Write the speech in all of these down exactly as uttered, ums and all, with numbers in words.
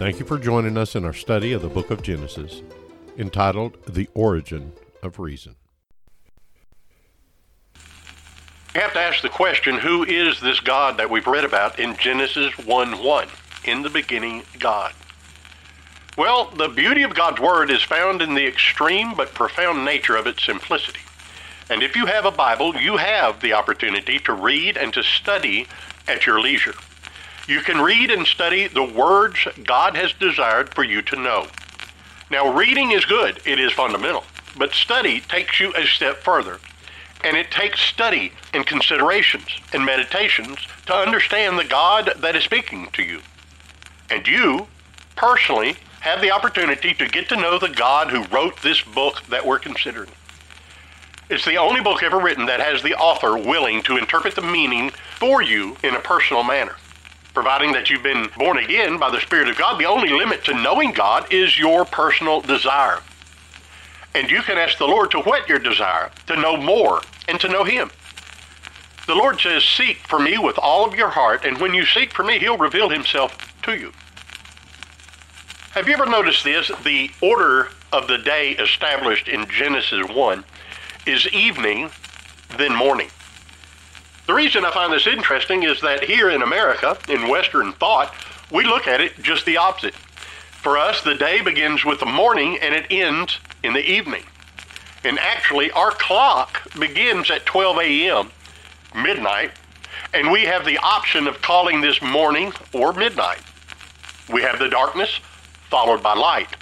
Thank you for joining us in our study of the book of Genesis, entitled The Origin of Reason. We have to ask the question, who is this God that we've read about in Genesis one one? In the beginning, God. Well, the beauty of God's Word is found in the extreme but profound nature of its simplicity. And if you have a Bible, you have the opportunity to read and to study at your leisure. You can read and study the words God has desired for you to know. Now, reading is good. It is fundamental. But study takes you a step further. And it takes study and considerations and meditations to understand the God that is speaking to you. And you, personally, have the opportunity to get to know the God who wrote this book that we're considering. It's the only book ever written that has the author willing to interpret the meaning for you in a personal manner. Providing that you've been born again by the Spirit of God, the only limit to knowing God is your personal desire. And you can ask the Lord to whet your desire, to know more, and to know Him. The Lord says, seek for me with all of your heart, and when you seek for me, He'll reveal Himself to you. Have you ever noticed this? The order of the day established in Genesis one is evening, then morning. The reason I find this interesting is that here in America, in Western thought, we look at it just the opposite. For us, the day begins with the morning and it ends in the evening. And actually, our clock begins at twelve a.m., midnight, and we have the option of calling this morning or midnight. We have the darkness followed by light,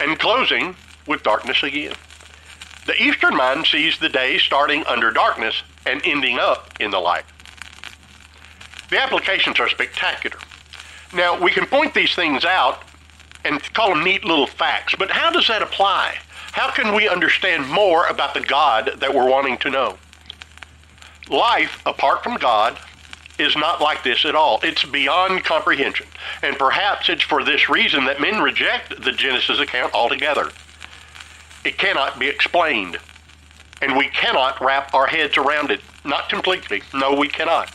and closing with darkness again. The Eastern mind sees the day starting under darkness and ending up in the light. The applications are spectacular. Now, we can point these things out and call them neat little facts, but how does that apply? How can we understand more about the God that we're wanting to know? Life apart from God is not like this at all. It's beyond comprehension, and perhaps it's for this reason that men reject the Genesis account altogether. It cannot be explained, and we cannot wrap our heads around it. Not completely. No, we cannot.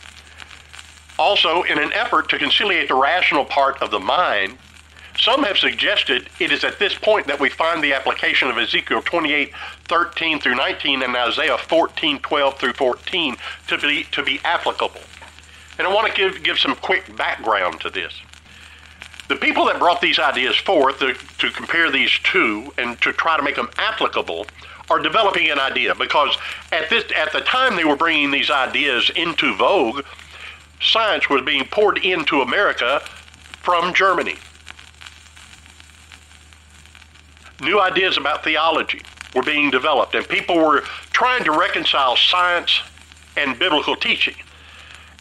Also, in an effort to conciliate the rational part of the mind, some have suggested it is at this point that we find the application of Ezekiel twenty-eight thirteen through nineteen and Isaiah fourteen twelve through fourteen to be to be applicable. And I want to give, give some quick background to this. The people that brought these ideas forth to, to compare these two and to try to make them applicable are developing an idea, because at this at the time they were bringing these ideas into vogue, science was being poured into America from Germany. New ideas about theology were being developed, and people were trying to reconcile science and biblical teaching.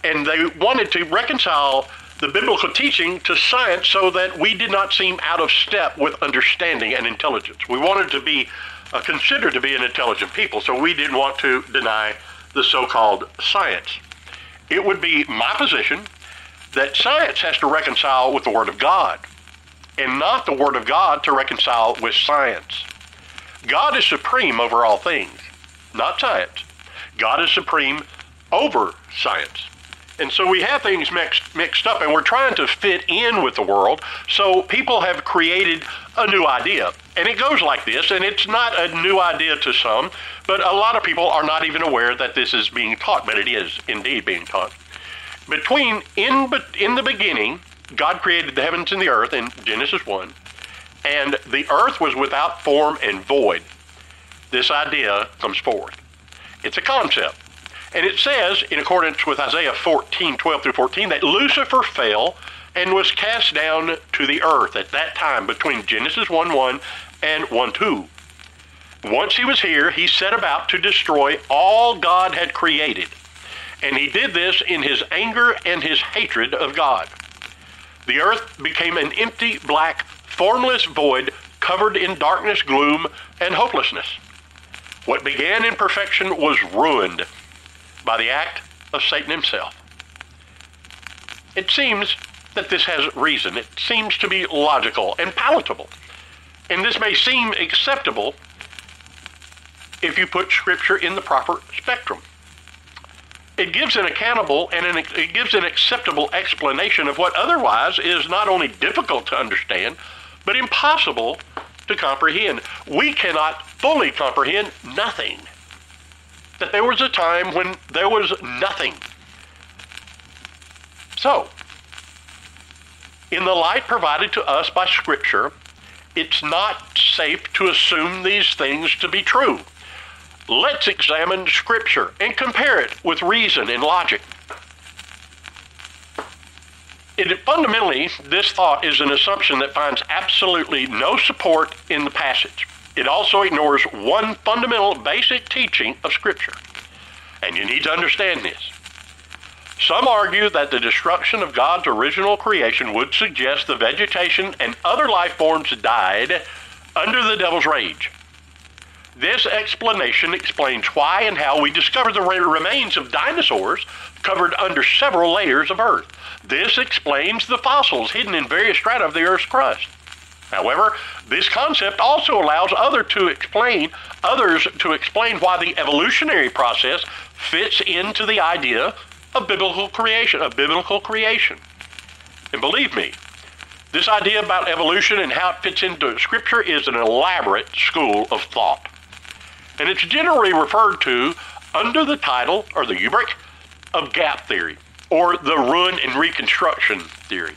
And they wanted to reconcile the biblical teaching to science so that we did not seem out of step with understanding and intelligence. We wanted to be uh, considered to be an intelligent people, so we didn't want to deny the so-called science. It would be my position that science has to reconcile with the Word of God, and not the Word of God to reconcile with science. God is supreme over all things, not science. God is supreme over science. And so we have things mixed mixed up, and we're trying to fit in with the world, so people have created a new idea. And it goes like this, and it's not a new idea to some, but a lot of people are not even aware that this is being taught, but it is indeed being taught. Between, in, in the beginning, God created the heavens and the earth in Genesis one, and the earth was without form and void. This idea comes forth. It's a concept. And it says, in accordance with Isaiah fourteen twelve through fourteen, that Lucifer fell and was cast down to the earth at that time between Genesis one one and one two. Once he was here, he set about to destroy all God had created. And he did this in his anger and his hatred of God. The earth became an empty, black, formless void covered in darkness, gloom, and hopelessness. What began in perfection was ruined by the act of Satan himself. It seems that this has reason. It seems to be logical and palatable. And this may seem acceptable if you put Scripture in the proper spectrum. It gives an accountable and an, it gives an acceptable explanation of what otherwise is not only difficult to understand, but impossible to comprehend. We cannot fully comprehend nothing. That there was a time when there was nothing. So, in the light provided to us by Scripture, it's not safe to assume these things to be true. Let's examine Scripture and compare it with reason and logic. It, fundamentally, this thought is an assumption that finds absolutely no support in the passage. It also ignores one fundamental basic teaching of Scripture. And you need to understand this. Some argue that the destruction of God's original creation would suggest the vegetation and other life forms died under the devil's rage. This explanation explains why and how we discovered the remains of dinosaurs covered under several layers of earth. This explains the fossils hidden in various strata of the earth's crust. However, this concept also allows others to explain, others to explain why the evolutionary process fits into the idea of biblical creation, of biblical creation. And believe me, this idea about evolution and how it fits into Scripture is an elaborate school of thought. And it's generally referred to under the title, or the rubric, of gap theory, or the ruin and reconstruction theory.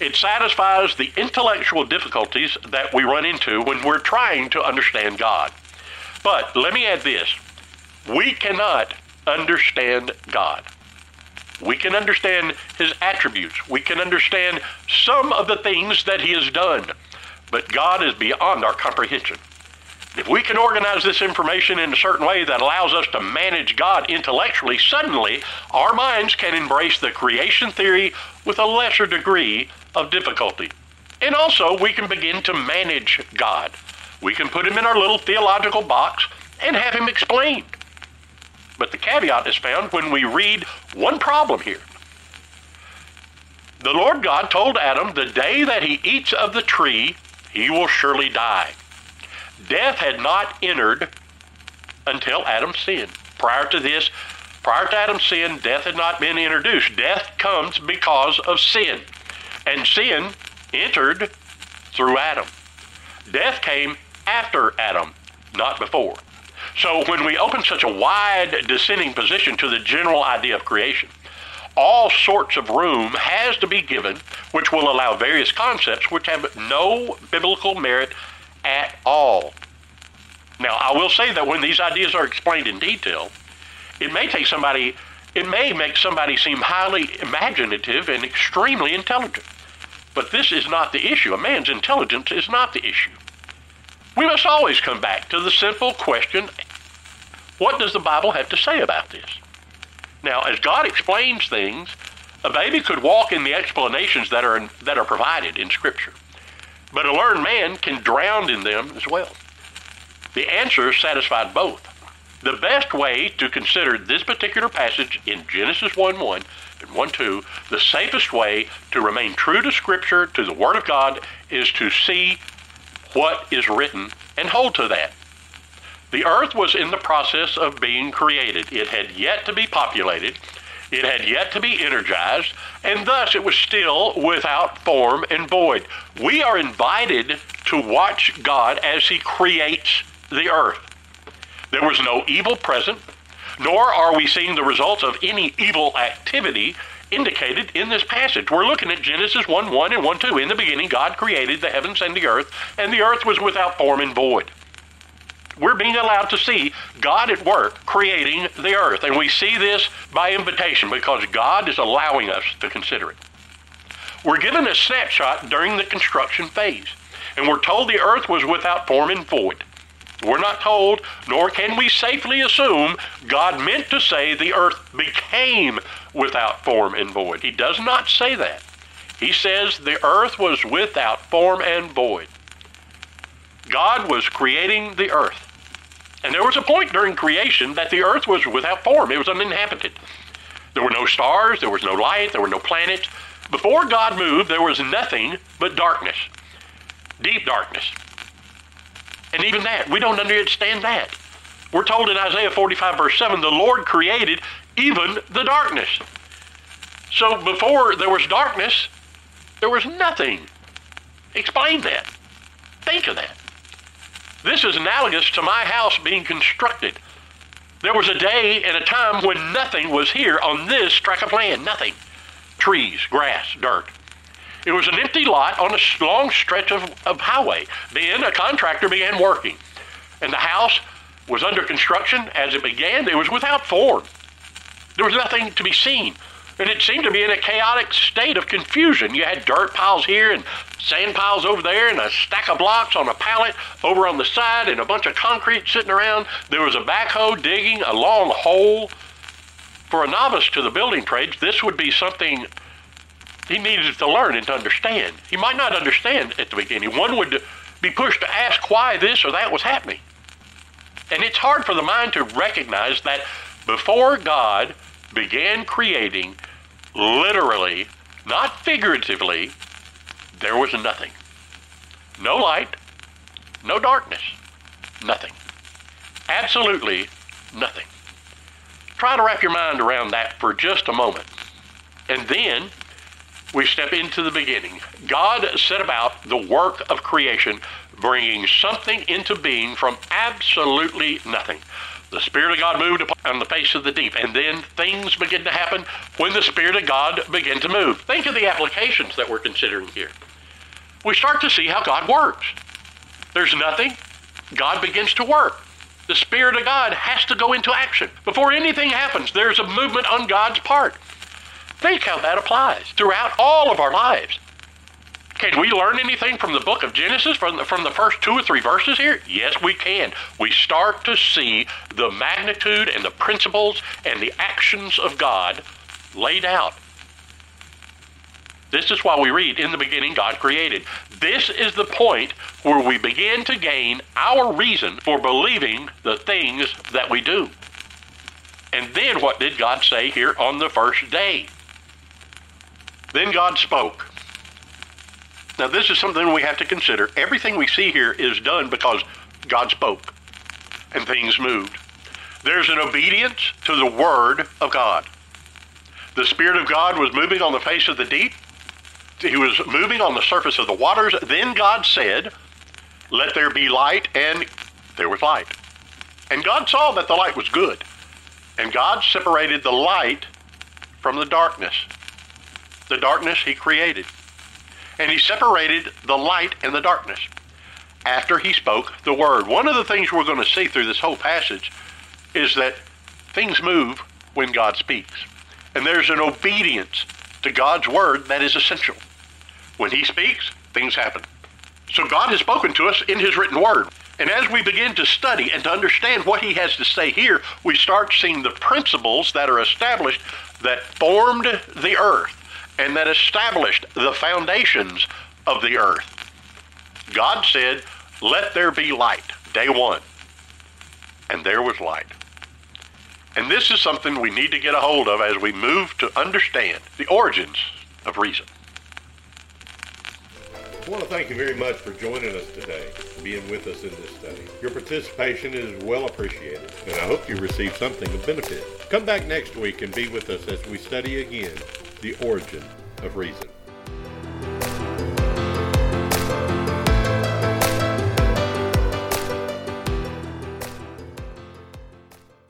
It satisfies the intellectual difficulties that we run into when we're trying to understand God. But let me add this. We cannot understand God. We can understand His attributes. We can understand some of the things that He has done. But God is beyond our comprehension. If we can organize this information in a certain way that allows us to manage God intellectually, suddenly our minds can embrace the creation theory with a lesser degree of difficulty. And also, we can begin to manage God. We can put Him in our little theological box and have Him explained. But the caveat is found when we read one problem here. The Lord God told Adam, the day that he eats of the tree, he will surely die. Death had not entered until Adam sinned. Prior to this, prior to Adam's sin, death had not been introduced. Death comes because of sin. And sin entered through Adam. Death came after Adam, not before. So when we open such a wide dissenting position to the general idea of creation, all sorts of room has to be given, which will allow various concepts which have no biblical merit at all. Now, I will say that when these ideas are explained in detail, it may take somebody, it may make somebody seem highly imaginative and extremely intelligent. But this is not the issue. A man's intelligence is not the issue. We must always come back to the simple question, what does the Bible have to say about this? Now, as God explains things, a baby could walk in the explanations that are, that are provided in Scripture. But a learned man can drown in them as well. The answers satisfied both. The best way to consider this particular passage in Genesis one one and one two, the safest way to remain true to Scripture, to the Word of God, is to see what is written and hold to that. The earth was in the process of being created. It had yet to be populated. It had yet to be energized, and thus it was still without form and void. We are invited to watch God as He creates the earth. There was no evil present, nor are we seeing the results of any evil activity indicated in this passage. We're looking at Genesis one one and one two. In the beginning, God created the heavens and the earth, and the earth was without form and void. We're being allowed to see God at work creating the earth, and we see this by invitation because God is allowing us to consider it. We're given a snapshot during the construction phase, and we're told the earth was without form and void. We're not told, nor can we safely assume, God meant to say the earth became without form and void. He does not say that. He says the earth was without form and void. God was creating the earth. And there was a point during creation that the earth was without form. It was uninhabited. There were no stars. There was no light. There were no planets. Before God moved, there was nothing but darkness, deep darkness. And even that, we don't understand that. We're told in Isaiah forty-five, verse seven, the Lord created even the darkness. So before there was darkness, there was nothing. Explain that. Think of that. This is analogous to my house being constructed. There was a day and a time when nothing was here on this tract of land. Nothing. Trees, grass, dirt. It was an empty lot on a long stretch of, of highway. Then a contractor began working. And the house was under construction. As it began, it was without form. There was nothing to be seen. And it seemed to be in a chaotic state of confusion. You had dirt piles here and sand piles over there and a stack of blocks on a pallet over on the side and a bunch of concrete sitting around. There was a backhoe digging a long hole. For a novice to the building trades, this would be something he needed to learn and to understand. He might not understand at the beginning. One would be pushed to ask why this or that was happening. And it's hard for the mind to recognize that before God began creating, literally, not figuratively, there was nothing. No light, no darkness, nothing. Absolutely nothing. Try to wrap your mind around that for just a moment. And then we step into the beginning. God set about the work of creation, bringing something into being from absolutely nothing. The Spirit of God moved upon the face of the deep, and then things began to happen when the Spirit of God began to move. Think of the applications that we're considering here. We start to see how God works. There's nothing. God begins to work. The Spirit of God has to go into action. Before anything happens, there's a movement on God's part. Think how that applies throughout all of our lives. Can we learn anything from the book of Genesis, from the, from the first two or three verses here? Yes, we can. We start to see the magnitude and the principles and the actions of God laid out. This is why we read, in the beginning God created. This is the point where we begin to gain our reason for believing the things that we do. And then what did God say here on the first day? Then God spoke. Now, this is something we have to consider. Everything we see here is done because God spoke and things moved. There's an obedience to the word of God. The Spirit of God was moving on the face of the deep. He was moving on the surface of the waters. Then God said, let there be light, and there was light. And God saw that the light was good. And God separated the light from the darkness. The darkness he created. And he separated the light and the darkness after he spoke the word. One of the things we're going to see through this whole passage is that things move when God speaks. And there's an obedience to God's word that is essential. When he speaks, things happen. So God has spoken to us in his written word. And as we begin to study and to understand what he has to say here, we start seeing the principles that are established that formed the earth, and that established the foundations of the earth. God said, let there be light, day one. And there was light. And this is something we need to get a hold of as we move to understand the origins of reason. I want to thank you very much for joining us today, being with us in this study. Your participation is well appreciated, and I hope you receive something of benefit. Come back next week and be with us as we study again the origin of reason.